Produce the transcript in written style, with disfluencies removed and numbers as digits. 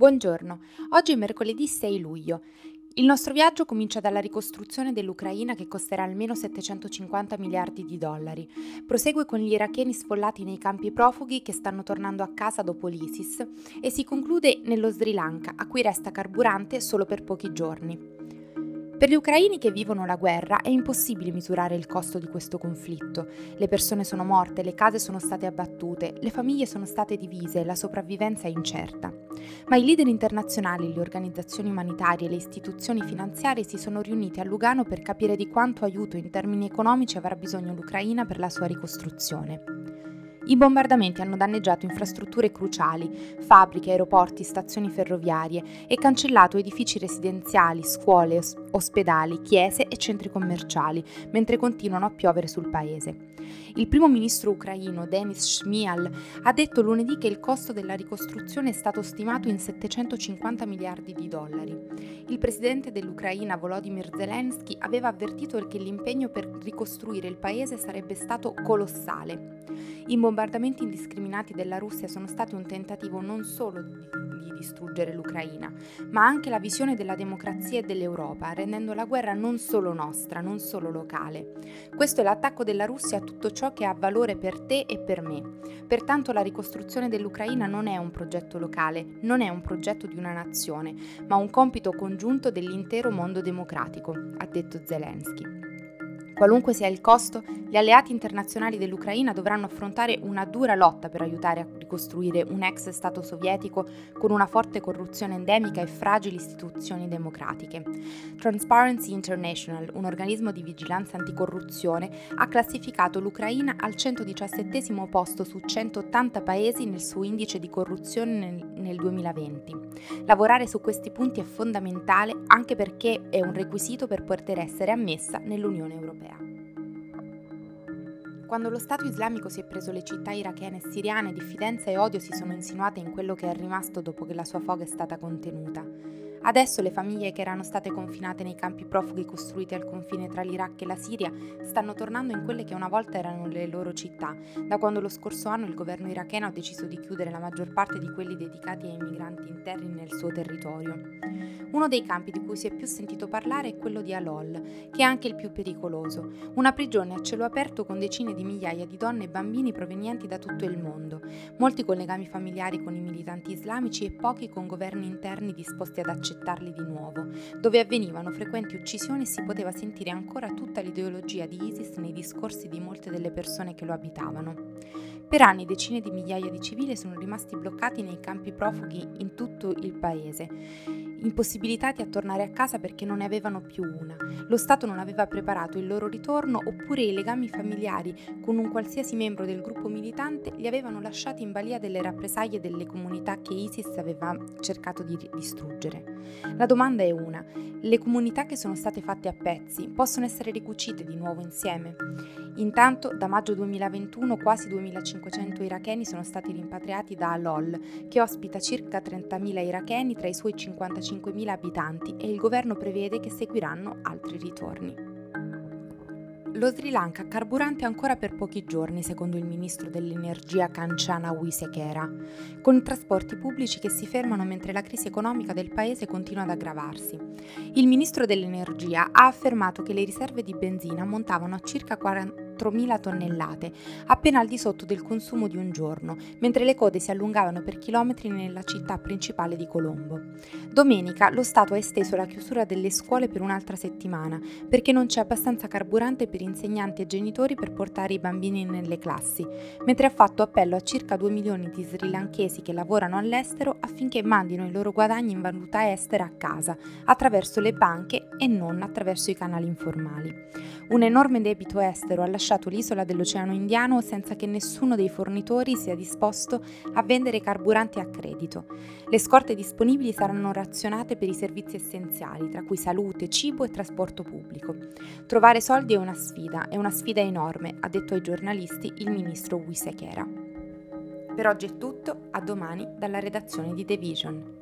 Buongiorno, oggi è mercoledì 6 luglio. Il nostro viaggio comincia dalla ricostruzione dell'Ucraina che costerà almeno 750 miliardi di dollari. Prosegue con gli iracheni sfollati nei campi profughi che stanno tornando a casa dopo l'ISIS e si conclude nello Sri Lanka, a cui resta carburante solo per pochi giorni. Per gli ucraini che vivono la guerra è impossibile misurare il costo di questo conflitto. Le persone sono morte, le case sono state abbattute, le famiglie sono state divise e la sopravvivenza è incerta. Ma i leader internazionali, le organizzazioni umanitarie e le istituzioni finanziarie si sono riuniti a Lugano per capire di quanto aiuto in termini economici avrà bisogno l'Ucraina per la sua ricostruzione. I bombardamenti hanno danneggiato infrastrutture cruciali, fabbriche, aeroporti, stazioni ferroviarie e cancellato edifici residenziali, scuole, ospedali, chiese e centri commerciali, mentre continuano a piovere sul paese. Il primo ministro ucraino Denis Shmyhal ha detto lunedì che il costo della ricostruzione è stato stimato in 750 miliardi di dollari. Il presidente dell'Ucraina Volodymyr Zelensky aveva avvertito che l'impegno per ricostruire il paese sarebbe stato colossale. I bombardamenti indiscriminati della Russia sono stati un tentativo non solo di distruggere l'Ucraina, ma anche la visione della democrazia e dell'Europa, rendendo la guerra non solo nostra, non solo locale. Questo è l'attacco della Russia a tutto ciò che ha valore per te e per me. Pertanto la ricostruzione dell'Ucraina non è un progetto locale, non è un progetto di una nazione, ma un compito congiunto dell'intero mondo democratico, ha detto Zelensky. Qualunque sia il costo, gli alleati internazionali dell'Ucraina dovranno affrontare una dura lotta per aiutare a ricostruire un ex Stato sovietico con una forte corruzione endemica e fragili istituzioni democratiche. Transparency International, un organismo di vigilanza anticorruzione, ha classificato l'Ucraina al 117° posto su 180 paesi nel suo indice di corruzione nel 2020. Lavorare su questi punti è fondamentale anche perché è un requisito per poter essere ammessa nell'Unione Europea. Quando lo Stato islamico si è preso le città irachene e siriane, diffidenza e odio si sono insinuate in quello che è rimasto dopo che la sua foga è stata contenuta. Adesso le famiglie che erano state confinate nei campi profughi costruiti al confine tra l'Iraq e la Siria stanno tornando in quelle che una volta erano le loro città, da quando lo scorso anno il governo iracheno ha deciso di chiudere la maggior parte di quelli dedicati ai migranti interni nel suo territorio. Uno dei campi di cui si è più sentito parlare è quello di Al-Hol, che è anche il più pericoloso, una prigione a cielo aperto con decine di migliaia di donne e bambini provenienti da tutto il mondo, molti con legami familiari con i militanti islamici e pochi con governi interni disposti ad accettarli di nuovo, dove avvenivano frequenti uccisioni e si poteva sentire ancora tutta l'ideologia di ISIS nei discorsi di molte delle persone che lo abitavano. Per anni decine di migliaia di civili sono rimasti bloccati nei campi profughi in tutto il paese, impossibilitati a tornare a casa perché non ne avevano più una. Lo Stato non aveva preparato il loro ritorno oppure i legami familiari con un qualsiasi membro del gruppo militante li avevano lasciati in balia delle rappresaglie delle comunità che ISIS aveva cercato di distruggere. La domanda è una: le comunità che sono state fatte a pezzi possono essere ricucite di nuovo insieme? Intanto, da maggio 2021 quasi 2500 iracheni sono stati rimpatriati da Al-Hol, che ospita circa 30.000 iracheni tra i suoi 55.000 abitanti e il governo prevede che seguiranno altri ritorni. Lo Sri Lanka ha carburante ancora per pochi giorni, secondo il ministro dell'energia Kanchana Wijesekera, con i trasporti pubblici che si fermano mentre la crisi economica del paese continua ad aggravarsi. Il ministro dell'energia ha affermato che le riserve di benzina ammontavano a circa 4.000 tonnellate, appena al di sotto del consumo di un giorno, mentre le code si allungavano per chilometri nella città principale di Colombo. Domenica lo Stato ha esteso la chiusura delle scuole per un'altra settimana, perché non c'è abbastanza carburante per insegnanti e genitori per portare i bambini nelle classi, mentre ha fatto appello a circa 2 milioni di srilanchesi che lavorano all'estero affinché mandino i loro guadagni in valuta estera a casa, attraverso le banche e non attraverso i canali informali. Un enorme debito estero ha lasciato l'isola dell'Oceano Indiano senza che nessuno dei fornitori sia disposto a vendere carburanti a credito. Le scorte disponibili saranno razionate per i servizi essenziali, tra cui salute, cibo e trasporto pubblico. Trovare soldi è una sfida enorme, ha detto ai giornalisti il ministro Wijesekera. Per oggi è tutto, a domani dalla redazione di The Vision.